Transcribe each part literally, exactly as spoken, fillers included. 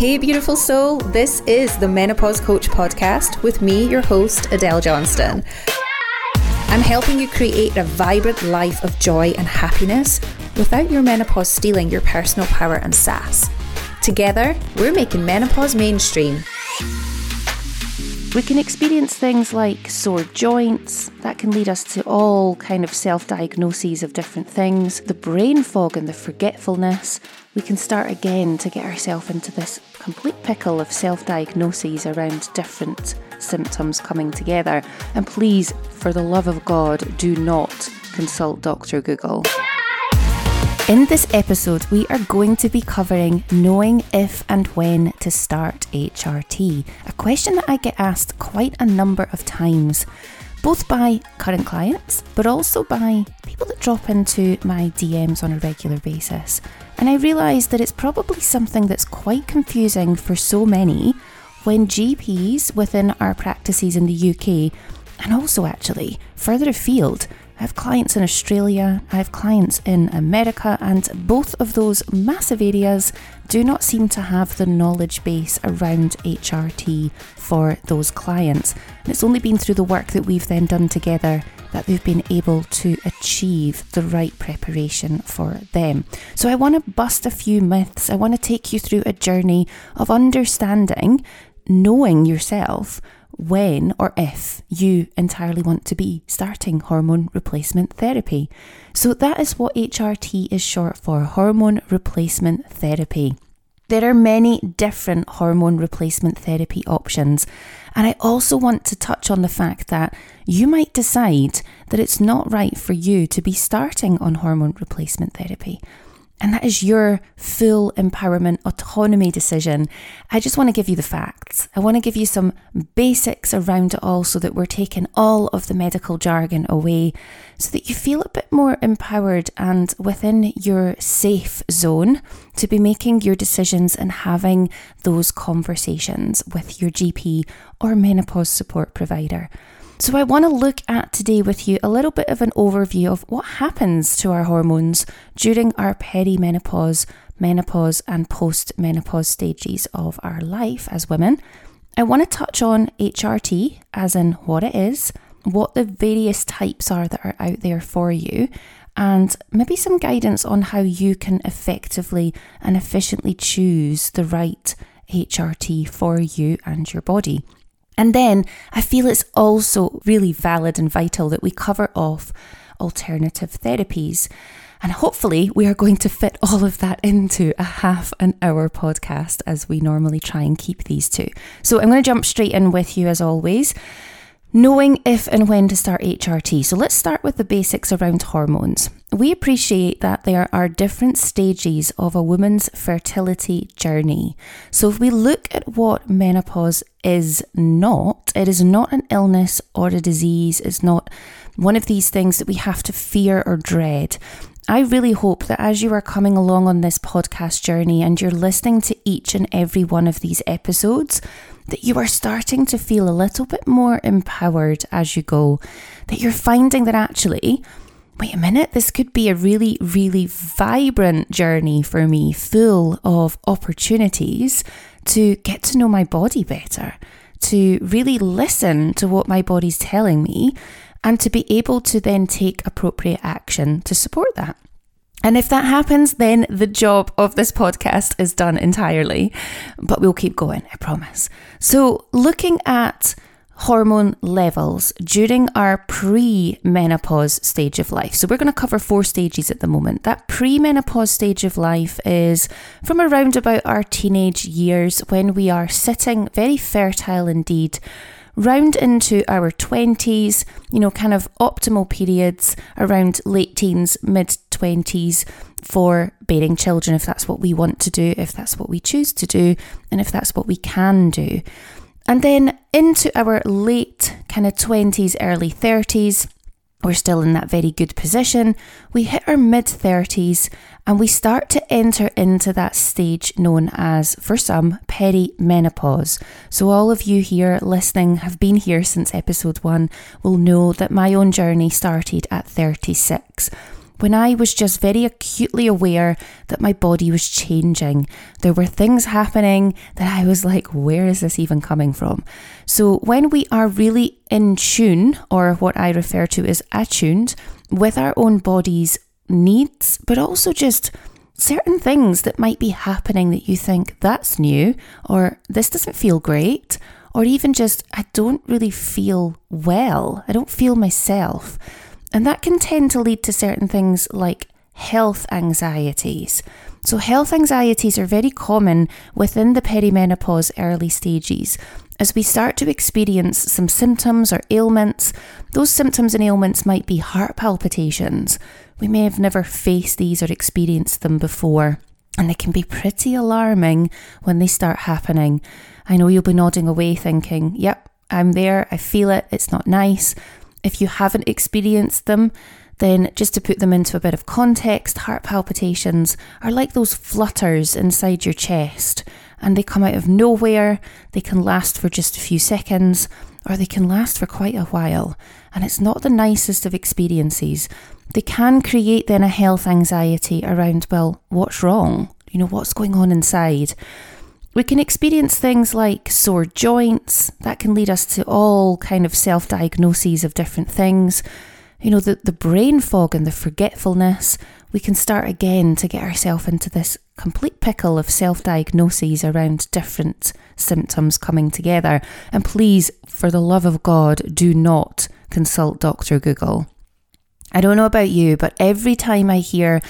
Hey beautiful soul, this is the Menopause Coach Podcast with me, your host, Adele Johnston. I'm helping you create a vibrant life of joy and happiness without your menopause stealing your personal power and sass. Together, we're making menopause mainstream. We can experience things like sore joints, that can lead us to all kind of self-diagnoses of different things, the brain fog and the forgetfulness. We can start again to get ourselves into this complete pickle of self-diagnoses around different symptoms coming together. And please, for the love of God, do not consult Doctor Google. In this episode, we are going to be covering knowing if and when to start H R T, a question that I get asked quite a number of times, both by current clients, but also by people that drop into my D Ms on a regular basis. And I realise that it's probably something that's quite confusing for so many when G Ps within our practices in the U K, and also actually further afield. I have clients in Australia, I have clients in America, and both of those massive areas do not seem to have the knowledge base around H R T for those clients. And it's only been through the work that we've then done together that they've been able to achieve the right preparation for them. So I want to bust a few myths. I want to take you through a journey of understanding, knowing yourself, when or if you entirely want to be starting hormone replacement therapy. So that is what H R T is short for, hormone replacement therapy. There are many different hormone replacement therapy options. And I also want to touch on the fact that you might decide that it's not right for you to be starting on hormone replacement therapy. And that is your full empowerment, autonomy decision. I just want to give you the facts. I want to give you some basics around it all so that we're taking all of the medical jargon away so that you feel a bit more empowered and within your safe zone to be making your decisions and having those conversations with your G P or menopause support provider. So I want to look at today with you a little bit of an overview of what happens to our hormones during our perimenopause, menopause and post-menopause stages of our life as women. I want to touch on H R T, as in what it is, what the various types are that are out there for you, and maybe some guidance on how you can effectively and efficiently choose the right H R T for you and your body. And then I feel it's also really valid and vital that we cover off alternative therapies. And hopefully we are going to fit all of that into a half an hour podcast as we normally try and keep these two. So I'm going to jump straight in with you as always. Knowing if and when to start H R T. So let's start with the basics around hormones. We appreciate that there are different stages of a woman's fertility journey. So if we look at what menopause is not, it is not an illness or a disease. It's not one of these things that we have to fear or dread. I really hope that as you are coming along on this podcast journey and you're listening to each and every one of these episodes, that you are starting to feel a little bit more empowered as you go, that you're finding that actually, wait a minute, this could be a really, really vibrant journey for me, full of opportunities to get to know my body better, to really listen to what my body's telling me, and to be able to then take appropriate action to support that. And if that happens, then the job of this podcast is done entirely, but we'll keep going, I promise. So looking at hormone levels during our pre-menopause stage of life. So we're going to cover four stages at the moment. That pre-menopause stage of life is from around about our teenage years when we are sitting very fertile indeed, round into our twenties, you know, kind of optimal periods around late teens, mid-twenties for bearing children, if that's what we want to do, if that's what we choose to do, and if that's what we can do. And then into our late kind of twenties, early thirties, we're still in that very good position. We hit our mid-thirties and we start to enter into that stage known as, for some, perimenopause. So all of you here listening have been here since episode one will know that my own journey started at thirty-six. when I was just very acutely aware that my body was changing. There were things happening that I was like, where is this even coming from? So when we are really in tune, or what I refer to as attuned, with our own body's needs, but also just certain things that might be happening that you think, that's new, or this doesn't feel great, or even just, I don't really feel well, I don't feel myself. And that can tend to lead to certain things like health anxieties. So health anxieties are very common within the perimenopause early stages. As we start to experience some symptoms or ailments, those symptoms and ailments might be heart palpitations. We may have never faced these or experienced them before, and they can be pretty alarming when they start happening. I know you'll be nodding away thinking, yep, I'm there, I feel it, it's not nice. If you haven't experienced them, then just to put them into a bit of context, heart palpitations are like those flutters inside your chest, and they come out of nowhere. They can last for just a few seconds, or they can last for quite a while, and it's not the nicest of experiences. They can create then a health anxiety around, well, what's wrong? You know, what's going on inside? We can experience things like sore joints. That can lead us to all kind of self-diagnoses of different things. You know, the, the brain fog and the forgetfulness. We can start again to get ourselves into this complete pickle of self-diagnoses around different symptoms coming together. And please, for the love of God, do not consult Doctor Google. I don't know about you, but every time I hear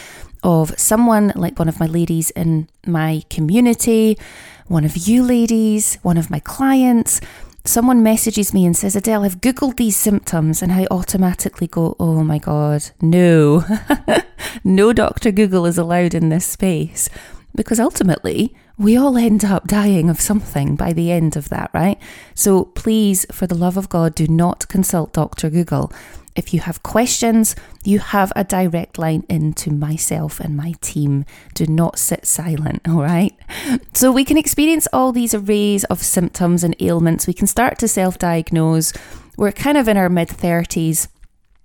of someone like one of my ladies in my community, one of you ladies, one of my clients, someone messages me and says, Adele, I've Googled these symptoms, and I automatically go, oh my God, no. No Doctor Google is allowed in this space, because ultimately we all end up dying of something by the end of that, right? So please, for the love of God, do not consult Doctor Google. If you have questions, you have a direct line into myself and my team. Do not sit silent, all right? So we can experience all these arrays of symptoms and ailments. We can start to self-diagnose. We're kind of in our mid-thirties.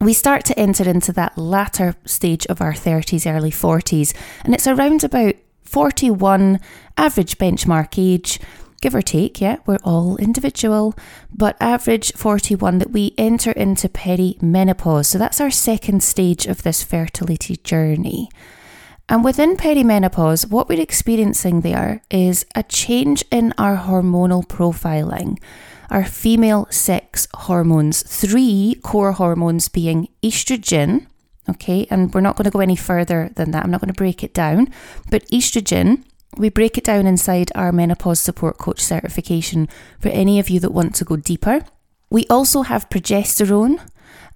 We start to enter into that latter stage of our thirties, early forties, and it's around about forty-one, average benchmark age, give or take, yeah, we're all individual, but average forty-one that we enter into perimenopause. So that's our second stage of this fertility journey. And within perimenopause, what we're experiencing there is a change in our hormonal profiling, our female sex hormones, three core hormones being estrogen, okay, and we're not going to go any further than that. I'm not going to break it down, but estrogen, we break it down inside our Menopause Support Coach certification for any of you that want to go deeper. We also have progesterone,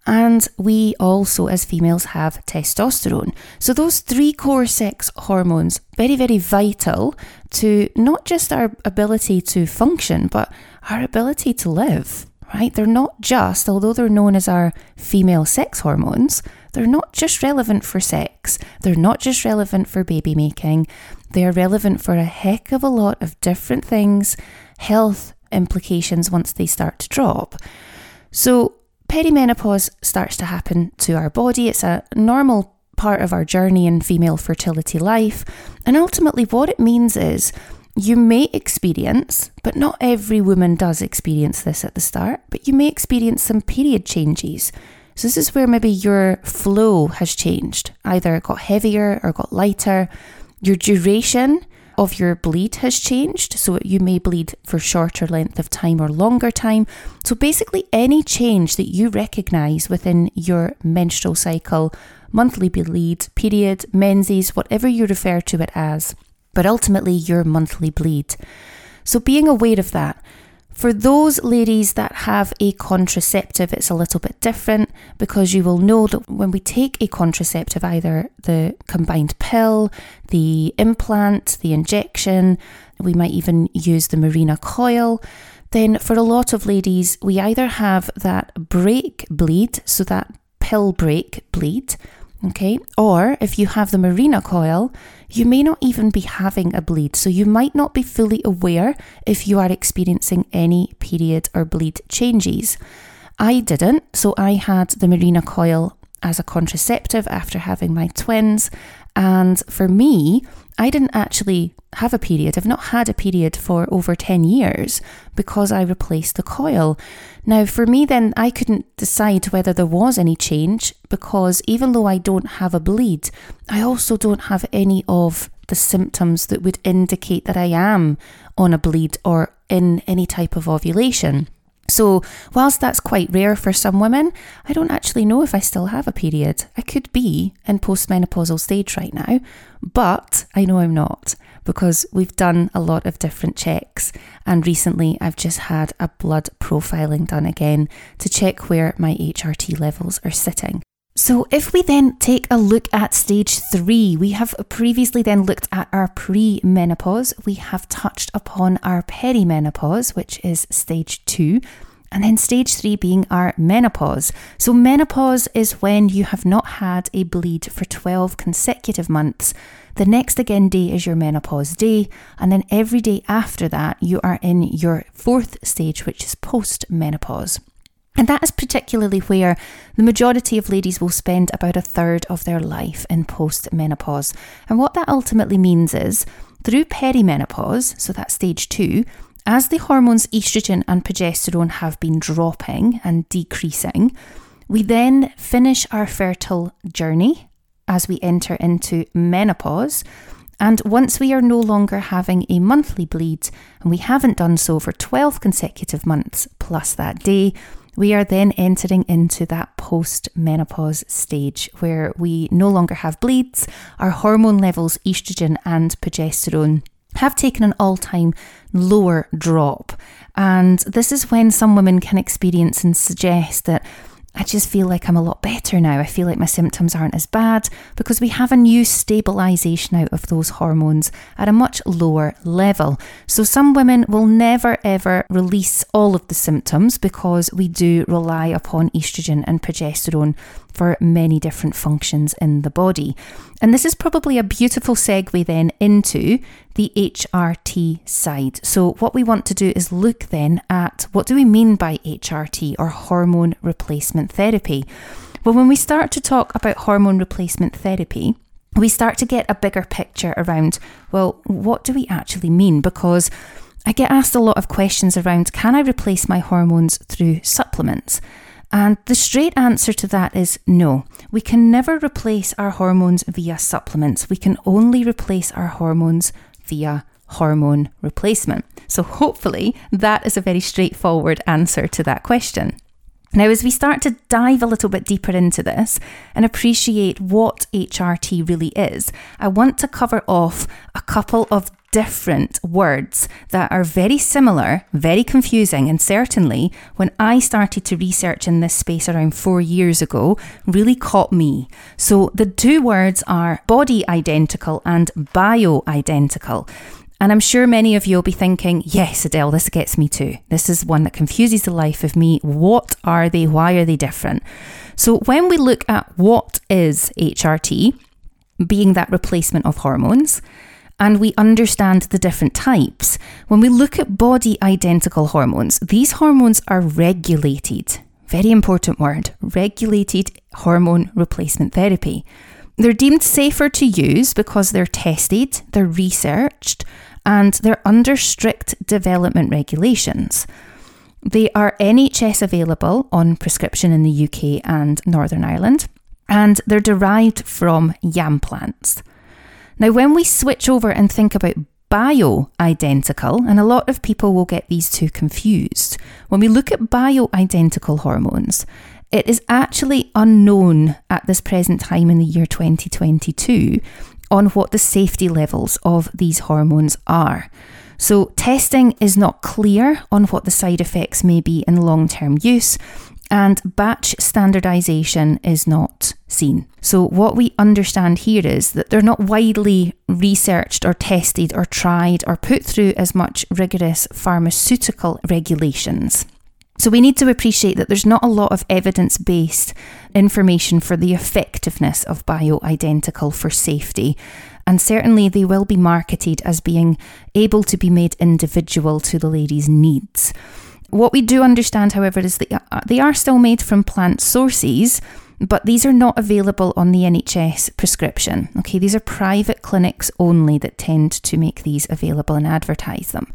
and we also, as females, have testosterone. So those three core sex hormones, very, very vital to not just our ability to function, but our ability to live, right? They're not just, although they're known as our female sex hormones, they're not just relevant for sex. They're not just relevant for baby making. They are relevant for a heck of a lot of different things, health implications once they start to drop. So perimenopause starts to happen to our body. It's a normal part of our journey in female fertility life. And ultimately what it means is you may experience, but not every woman does experience this at the start, but you may experience some period changes. So this is where maybe your flow has changed, either it got heavier or got lighter. Your duration of your bleed has changed, so you may bleed for shorter length of time or longer time. So basically any change that you recognise within your menstrual cycle, monthly bleed, period, menses, whatever you refer to it as, but ultimately your monthly bleed. So being aware of that. For those ladies that have a contraceptive, it's a little bit different, because you will know that when we take a contraceptive, either the combined pill, the implant, the injection, we might even use the Mirena coil, then for a lot of ladies, we either have that break bleed, so that pill break bleed, okay, or if you have the Mirena coil, you may not even be having a bleed, so you might not be fully aware if you are experiencing any period or bleed changes. I didn't, so I had the Mirena coil as a contraceptive after having my twins. And for me, I didn't actually have a period. I've not had a period for over ten years because I replaced the coil. Now, for me then, I couldn't decide whether there was any change because even though I don't have a bleed, I also don't have any of the symptoms that would indicate that I am on a bleed or in any type of ovulation. So whilst that's quite rare for some women, I don't actually know if I still have a period. I could be in postmenopausal stage right now, but I know I'm not because we've done a lot of different checks. And recently I've just had a blood profiling done again to check where my H R T levels are sitting. So if we then take a look at stage three, we have previously then looked at our pre-menopause, we have touched upon our perimenopause, which is stage two, and then stage three being our menopause. So menopause is when you have not had a bleed for twelve consecutive months. The next again day is your menopause day, and then every day after that you are in your fourth stage, which is post-menopause. And that is particularly where the majority of ladies will spend about a third of their life in post-menopause. And what that ultimately means is through perimenopause, so that's stage two, as the hormones estrogen and progesterone have been dropping and decreasing, we then finish our fertile journey as we enter into menopause. And once we are no longer having a monthly bleed, and we haven't done so for twelve consecutive months plus that day, we are then entering into that post-menopause stage where we no longer have bleeds. Our hormone levels, estrogen and progesterone, have taken an all-time lower drop. And this is when some women can experience and suggest that I just feel like I'm a lot better now. I feel like my symptoms aren't as bad because we have a new stabilization out of those hormones at a much lower level. So some women will never ever release all of the symptoms because we do rely upon estrogen and progesterone for many different functions in the body. And this is probably a beautiful segue then into the H R T side. So what we want to do is look then at what do we mean by H R T or hormone replacement therapy? Well, when we start to talk about hormone replacement therapy, we start to get a bigger picture around, well, what do we actually mean? Because I get asked a lot of questions around, can I replace my hormones through supplements? And the straight answer to that is no. We can never replace our hormones via supplements. We can only replace our hormones via hormone replacement. So hopefully that is a very straightforward answer to that question. Now, as we start to dive a little bit deeper into this and appreciate what H R T really is, I want to cover off a couple of different words that are very similar, very confusing, and certainly when I started to research in this space around four years ago, really caught me. So the two words are body identical and bioidentical. And I'm sure many of you will be thinking, yes, Adele, this gets me too. This is one that confuses the life of me. What are they? Why are they different? So when we look at what is H R T, being that replacement of hormones, and we understand the different types. When we look at body identical hormones, these hormones are regulated. Very important word, regulated hormone replacement therapy. They're deemed safer to use because they're tested, they're researched, and they're under strict development regulations. They are N H S available on prescription in the U K and Northern Ireland, and they're derived from yam plants. Now, when we switch over and think about bioidentical, and a lot of people will get these two confused, when we look at bioidentical hormones, it is actually unknown at this present time in the year twenty twenty-two on what the safety levels of these hormones are. So testing is not clear on what the side effects may be in long-term use, and batch standardization is not seen. So what we understand here is that they're not widely researched or tested or tried or put through as much rigorous pharmaceutical regulations. So we need to appreciate that there's not a lot of evidence-based information for the effectiveness of bioidentical for safety. And certainly they will be marketed as being able to be made individual to the lady's needs. What we do understand, however, is that they are still made from plant sources, but these are not available on the N H S prescription. Okay, these are private clinics only that tend to make these available and advertise them.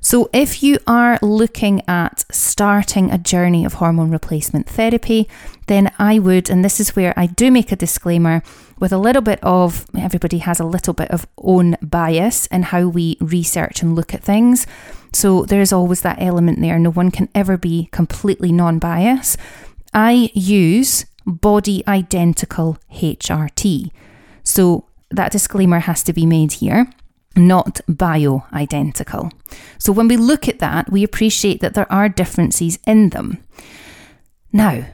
So if you are looking at starting a journey of hormone replacement therapy, then I would, and this is where I do make a disclaimer, with a little bit of, everybody has a little bit of own bias in how we research and look at things. So there's always that element there. No one can ever be completely non-biased. I use body identical H R T. So that disclaimer has to be made here. Not bioidentical. So when we look at that, we appreciate that there are differences in them. Now,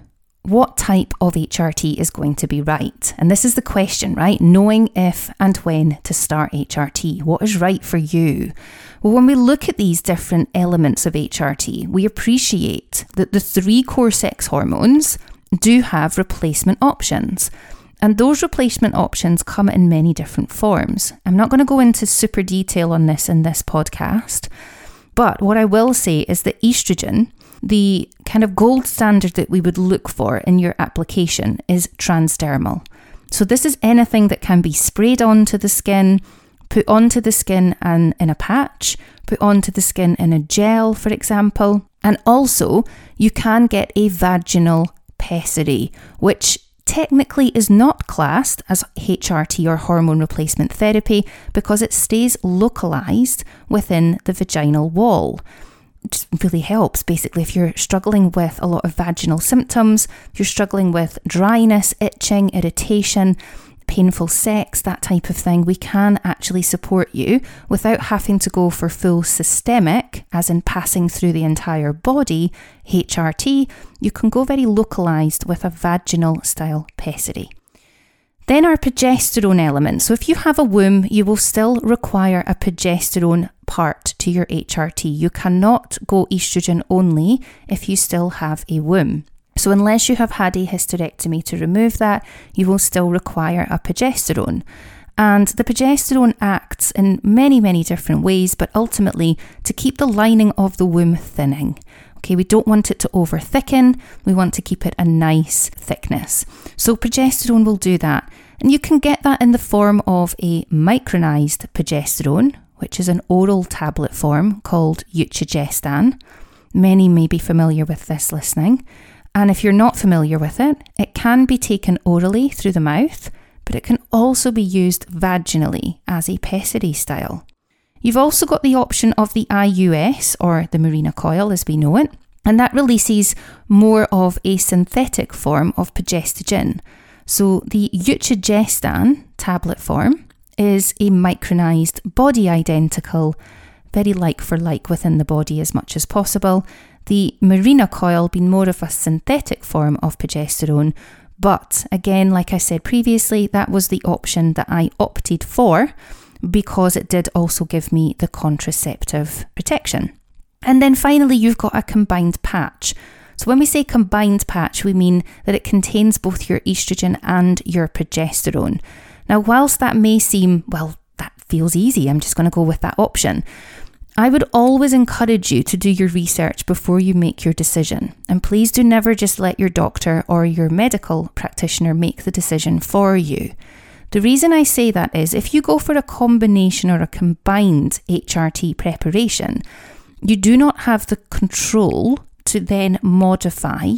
what type of H R T is going to be right? And this is the question, right? Knowing if and when to start H R T. What is right for you? Well, when we look at these different elements of H R T, we appreciate that the three core sex hormones do have replacement options. And those replacement options come in many different forms. I'm not going to go into super detail on this in this podcast, but what I will say is that estrogen, the kind of gold standard that we would look for in your application, is transdermal. So this is anything that can be sprayed onto the skin, put onto the skin and in a patch, put onto the skin in a gel, for example. And also, you can get a vaginal pessary, which technically is not classed as H R T or hormone replacement therapy because it stays localized within the vaginal wall. It really helps basically if you're struggling with a lot of vaginal symptoms, if you're struggling with dryness, itching, irritation, painful sex, that type of thing. We can actually support you without having to go for full systemic, as in passing through the entire body, H R T. You can go very localized with a vaginal style pessary. Then our progesterone element. So if you have a womb, you will still require a progesterone part to your H R T. You cannot go estrogen only if you still have a womb. So unless you have had a hysterectomy to remove that, you will still require a progesterone. And the progesterone acts in many, many different ways, but ultimately to keep the lining of the womb thinning. Okay, we don't want it to over thicken. We want to keep it a nice thickness. So progesterone will do that. And you can get that in the form of a micronized progesterone, which is an oral tablet form called Utrogestan. Many may be familiar with this listening. And if you're not familiar with it, it can be taken orally through the mouth, but it can also be used vaginally as a pessary style. You've also got the option of the I U S, or the Mirena coil as we know it, and that releases more of a synthetic form of progestogen. So the Utrogestan tablet form is a micronized, body identical, very like for like within the body as much as possible. The Mirena coil being more of a synthetic form of progesterone, but again, like I said previously, that was the option that I opted for because it did also give me the contraceptive protection. And then finally, you've got a combined patch. So when we say combined patch, we mean that it contains both your estrogen and your progesterone. Now, whilst that may seem, well, that feels easy, I'm just going to go with that option, I would always encourage you to do your research before you make your decision. And please do never just let your doctor or your medical practitioner make the decision for you. The reason I say that is if you go for a combination or a combined H R T preparation, you do not have the control to then modify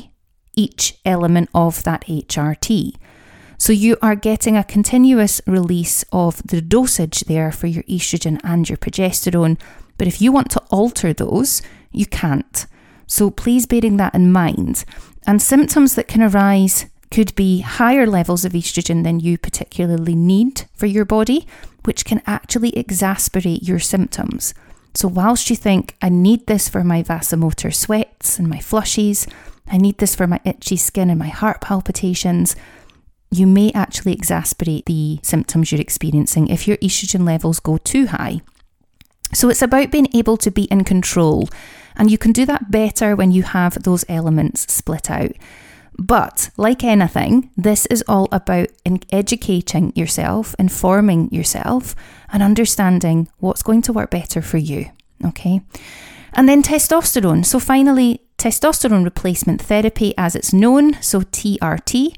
each element of that H R T. So you are getting a continuous release of the dosage there for your estrogen and your progesterone. But if you want to alter those, you can't. So please bearing that in mind. And symptoms that can arise could be higher levels of estrogen than you particularly need for your body, which can actually exacerbate your symptoms. So whilst you think, I need this for my vasomotor sweats and my flushes, I need this for my itchy skin and my heart palpitations, you may actually exacerbate the symptoms you're experiencing if your estrogen levels go too high. So it's about being able to be in control, and you can do that better when you have those elements split out. But like anything, this is all about educating yourself, informing yourself, and understanding what's going to work better for you, okay? And then testosterone. So finally, testosterone replacement therapy as it's known, so T R T,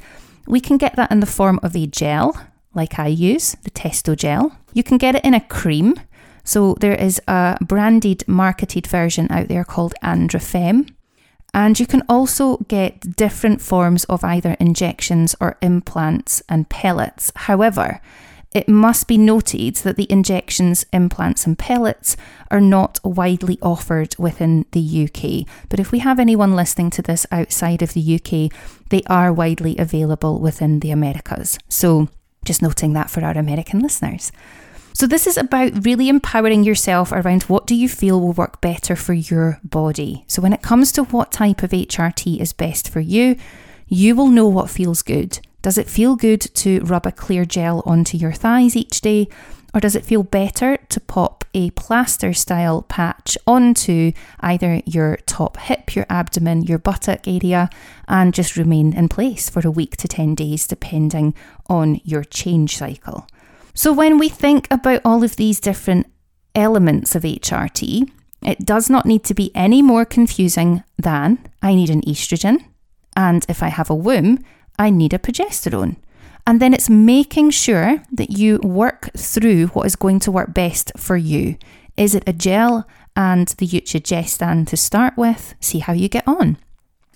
We can get that in the form of a gel, like I use, the Testo gel. You can get it in a cream. So there is a branded, marketed version out there called AndroFeme. And you can also get different forms of either injections or implants and pellets. However, it must be noted that the injections, implants and pellets are not widely offered within the U K. But if we have anyone listening to this outside of the U K, they are widely available within the Americas. So just noting that for our American listeners. So this is about really empowering yourself around what do you feel will work better for your body. So when it comes to what type of H R T is best for you, you will know what feels good. Does it feel good to rub a clear gel onto your thighs each day? Or does it feel better to pop a plaster style patch onto either your top hip, your abdomen, your buttock area, and just remain in place for a week to ten days, depending on your change cycle? So when we think about all of these different elements of H R T, it does not need to be any more confusing than I need an estrogen, and if I have a womb, I need a progesterone. And then it's making sure that you work through what is going to work best for you. Is it a gel and the Utrogestan to start with? See how you get on.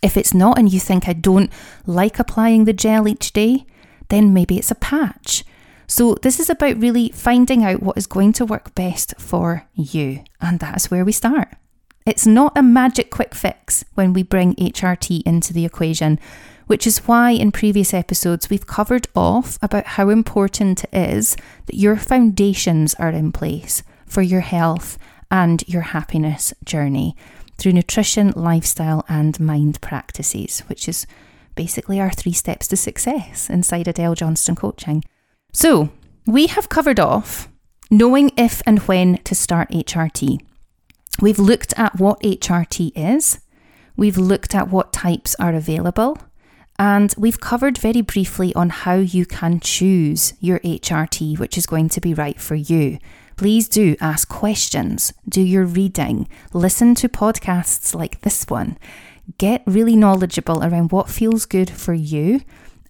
If it's not and you think I don't like applying the gel each day, then maybe it's a patch. So this is about really finding out what is going to work best for you. And that's where we start. It's not a magic quick fix when we bring H R T into the equation, which is why in previous episodes we've covered off about how important it is that your foundations are in place for your health and your happiness journey through nutrition, lifestyle and mind practices, which is basically our three steps to success inside Adele Johnston Coaching. So we have covered off knowing if and when to start H R T. We've looked at what H R T is, we've looked at what types are available, and we've covered very briefly on how you can choose your H R T, which is going to be right for you. Please do ask questions, do your reading, listen to podcasts like this one, get really knowledgeable around what feels good for you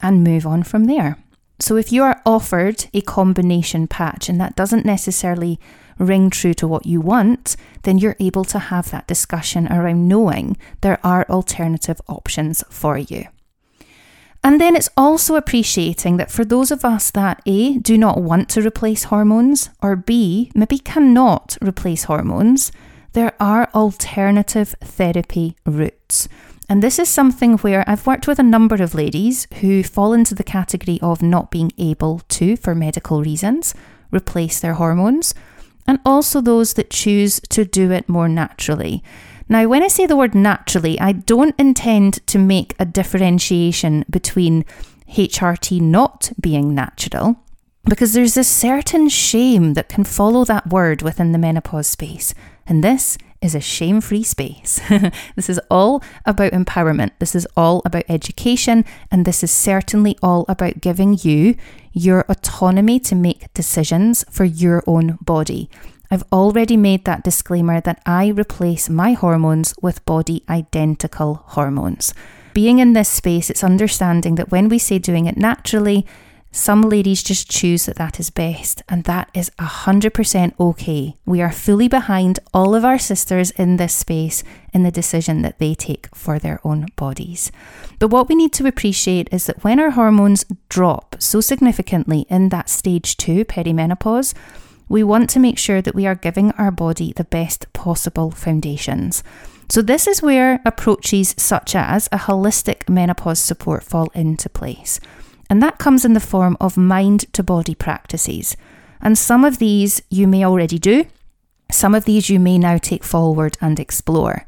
and move on from there. So if you are offered a combination patch and that doesn't necessarily ring true to what you want, then you're able to have that discussion around knowing there are alternative options for you. And then it's also appreciating that for those of us that A, do not want to replace hormones, or B, maybe cannot replace hormones, there are alternative therapy routes. And this is something where I've worked with a number of ladies who fall into the category of not being able to, for medical reasons, replace their hormones, and also those that choose to do it more naturally. Now, when I say the word naturally, I don't intend to make a differentiation between H R T not being natural, because there's a certain shame that can follow that word within the menopause space. And this is a shame-free space. This is all about empowerment. This is all about education. And this is certainly all about giving you your autonomy to make decisions for your own body. I've already made that disclaimer that I replace my hormones with body identical hormones. Being in this space, it's understanding that when we say doing it naturally, some ladies just choose that that is best, and that is one hundred percent okay. We are fully behind all of our sisters in this space in the decision that they take for their own bodies. But what we need to appreciate is that when our hormones drop so significantly in that stage two perimenopause, we want to make sure that we are giving our body the best possible foundations. So this is where approaches such as a holistic menopause support fall into place. And that comes in the form of mind to body practices. And some of these you may already do. Some of these you may now take forward and explore.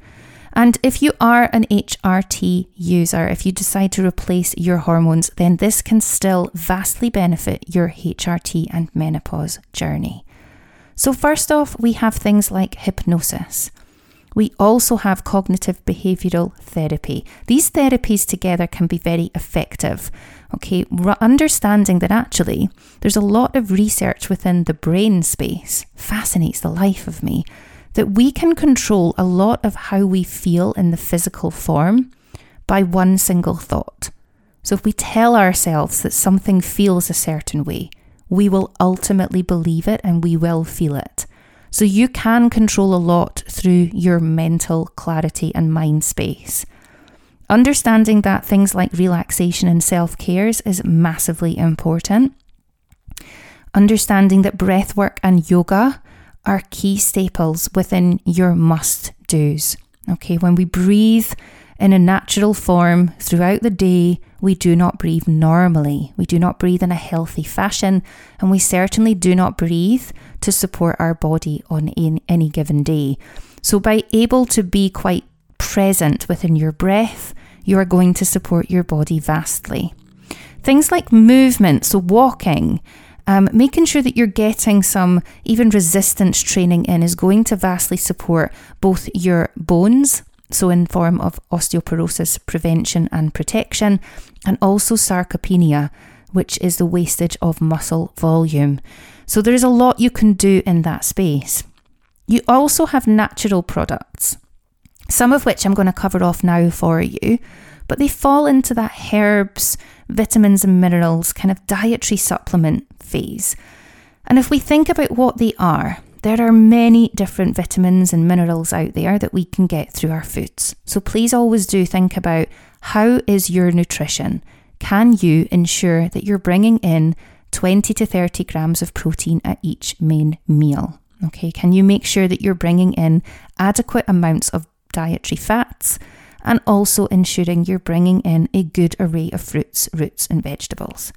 And if you are an H R T user, if you decide to replace your hormones, then this can still vastly benefit your H R T and menopause journey. So first off, we have things like hypnosis. We also have cognitive behavioural therapy. These therapies together can be very effective. Okay, understanding that actually there's a lot of research within the brain space, fascinates the life of me, that we can control a lot of how we feel in the physical form by one single thought. So if we tell ourselves that something feels a certain way, we will ultimately believe it and we will feel it. So you can control a lot through your mental clarity and mind space. Understanding that things like relaxation and self-cares is massively important. Understanding that breath work and yoga are key staples within your must-dos. Okay, when we breathe in a natural form throughout the day, we do not breathe normally. We do not breathe in a healthy fashion, and we certainly do not breathe to support our body on in any given day. So by able to be quite present within your breath, you are going to support your body vastly. Things like movement, so walking, Um, making sure that you're getting some even resistance training in is going to vastly support both your bones, so in form of osteoporosis prevention and protection, and also sarcopenia, which is the wastage of muscle volume. So there is a lot you can do in that space. You also have natural products, some of which I'm going to cover off now for you, but they fall into that herbs, vitamins and minerals kind of dietary supplement phase. And if we think about what they are, there are many different vitamins and minerals out there that we can get through our foods. So please always do think about, how is your nutrition? Can you ensure that you're bringing in twenty to thirty grams of protein at each main meal? Okay, can you make sure that you're bringing in adequate amounts of dietary fats, and also ensuring you're bringing in a good array of fruits, roots and vegetables?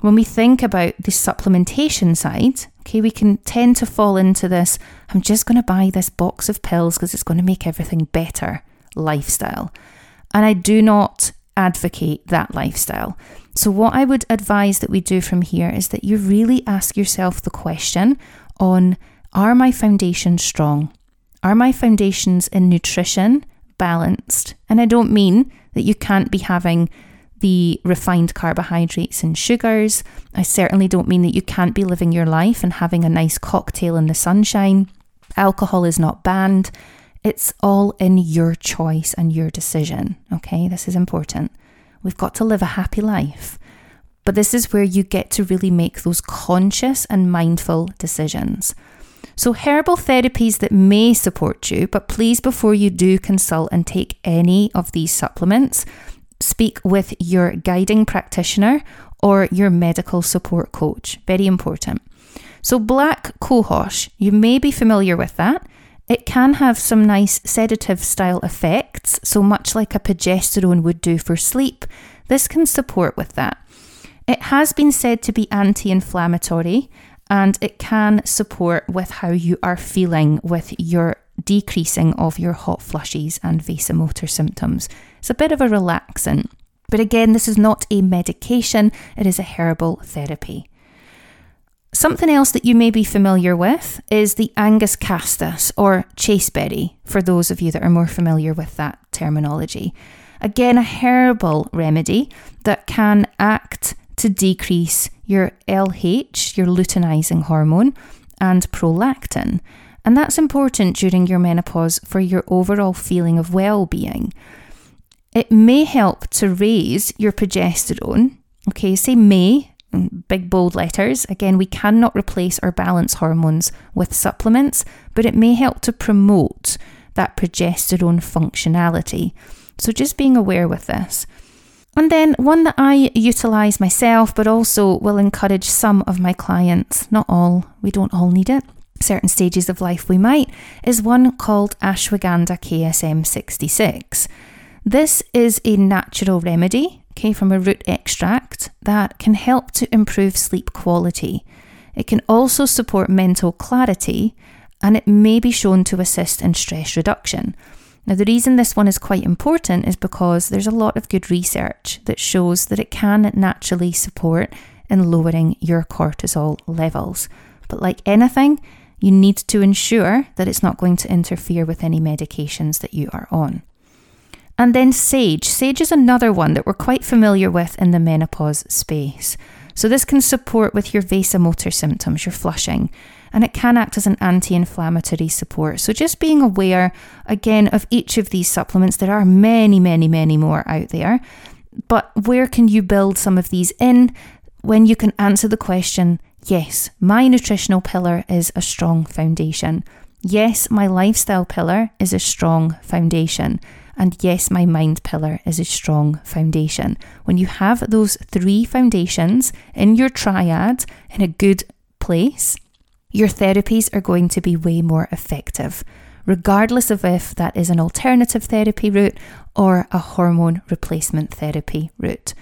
When we think about the supplementation side, okay, we can tend to fall into this, I'm just going to buy this box of pills because it's going to make everything better lifestyle. And I do not advocate that lifestyle. So what I would advise that we do from here is that you really ask yourself the question on, are my foundations strong? Are my foundations in nutrition balanced? And I don't mean that you can't be having the refined carbohydrates and sugars. I certainly don't mean that you can't be living your life and having a nice cocktail in the sunshine. Alcohol is not banned. It's all in your choice and your decision. Okay, this is important. We've got to live a happy life. But this is where you get to really make those conscious and mindful decisions. So herbal therapies that may support you, but please, before you do consult and take any of these supplements, speak with your guiding practitioner or your medical support coach. Very important. So black cohosh, you may be familiar with that. It can have some nice sedative style effects. So much like a progesterone would do for sleep, this can support with that. It has been said to be anti-inflammatory, and it can support with how you are feeling with your decreasing of your hot flushes and vasomotor symptoms. It's a bit of a relaxant. But again, this is not a medication, it is a herbal therapy. Something else that you may be familiar with is the Agnus Castus, or chasteberry, for those of you that are more familiar with that terminology. Again, a herbal remedy that can act to decrease your L H, your luteinizing hormone, and prolactin. And that's important during your menopause for your overall feeling of well-being. It may help to raise your progesterone. Okay, say may, big bold letters. Again, we cannot replace or balance hormones with supplements, but it may help to promote that progesterone functionality. So just being aware with this. And then one that I utilise myself, but also will encourage some of my clients, not all, we don't all need it, certain stages of life we might, is one called Ashwagandha K S M sixty-six. This is a natural remedy, okay, from a root extract that can help to improve sleep quality. It can also support mental clarity, and it may be shown to assist in stress reduction. Now, the reason this one is quite important is because there's a lot of good research that shows that it can naturally support in lowering your cortisol levels. But like anything, you need to ensure that it's not going to interfere with any medications that you are on. And then sage. Sage is another one that we're quite familiar with in the menopause space. So this can support with your vasomotor symptoms, your flushing, and it can act as an anti-inflammatory support. So just being aware, again, of each of these supplements. There are many, many, many more out there. But where can you build some of these in when you can answer the question, yes, my nutritional pillar is a strong foundation. Yes, my lifestyle pillar is a strong foundation. And yes, my mind pillar is a strong foundation. When you have those three foundations in your triad in a good place, your therapies are going to be way more effective, regardless of if that is an alternative therapy route or a hormone replacement therapy route.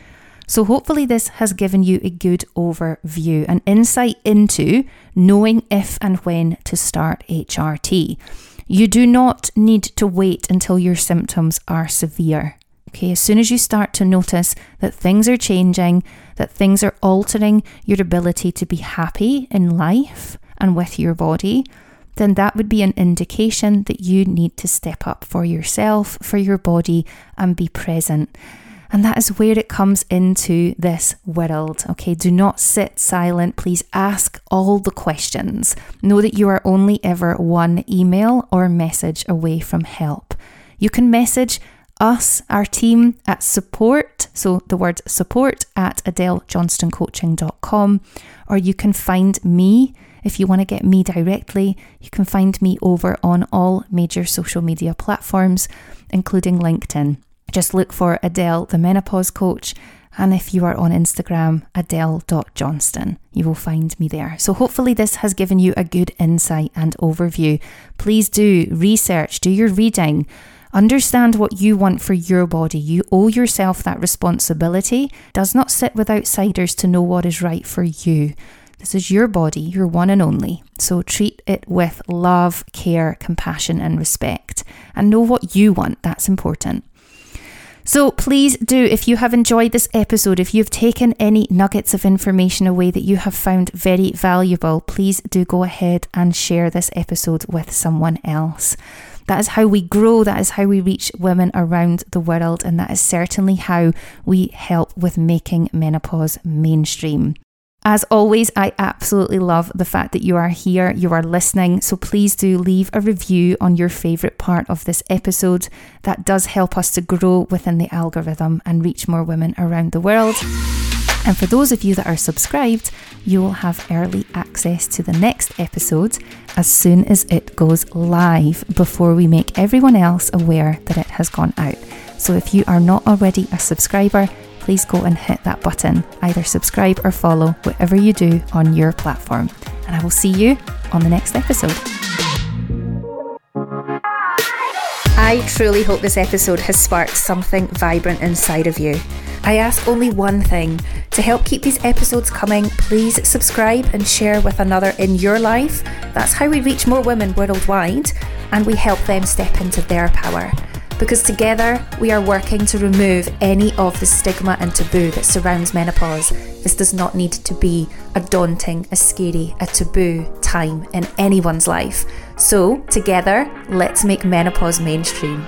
So hopefully this has given you a good overview, an insight into knowing if and when to start H R T. You do not need to wait until your symptoms are severe. Okay, as soon as you start to notice that things are changing, that things are altering your ability to be happy in life and with your body, then that would be an indication that you need to step up for yourself, for your body, and be present. And that is where it comes into this world. Okay, do not sit silent. Please ask all the questions. Know that you are only ever one email or message away from help. You can message us, our team, at support, so the word support at adele johnston coaching dot com, or you can find me. If you want to get me directly, you can find me over on all major social media platforms, including LinkedIn. Just look for Adele, the Menopause Coach. And if you are on Instagram, adele dot johnston, you will find me there. So hopefully this has given you a good insight and overview. Please do research, do your reading, understand what you want for your body. You owe yourself that responsibility. It does not sit with outsiders to know what is right for you. This is your body, your one and only. So treat it with love, care, compassion, and respect. And know what you want. That's important. So please do, if you have enjoyed this episode, if you've taken any nuggets of information away that you have found very valuable, please do go ahead and share this episode with someone else. That is how we grow, that is how we reach women around the world, and that is certainly how we help with making menopause mainstream. As always, I absolutely love the fact that you are here, you are listening, so please do leave a review on your favourite part of this episode. That does help us to grow within the algorithm and reach more women around the world. And for those of you that are subscribed, you will have early access to the next episode as soon as it goes live, before we make everyone else aware that it has gone out. So if you are not already a subscriber, please go and hit that button. Either subscribe or follow, whatever you do on your platform. And I will see you on the next episode. I truly hope this episode has sparked something vibrant inside of you. I ask only one thing. To help keep these episodes coming, please subscribe and share with another in your life. That's how we reach more women worldwide, and we help them step into their power. Because together we are working to remove any of the stigma and taboo that surrounds menopause. This does not need to be a daunting, a scary, a taboo time in anyone's life. So together, let's make menopause mainstream.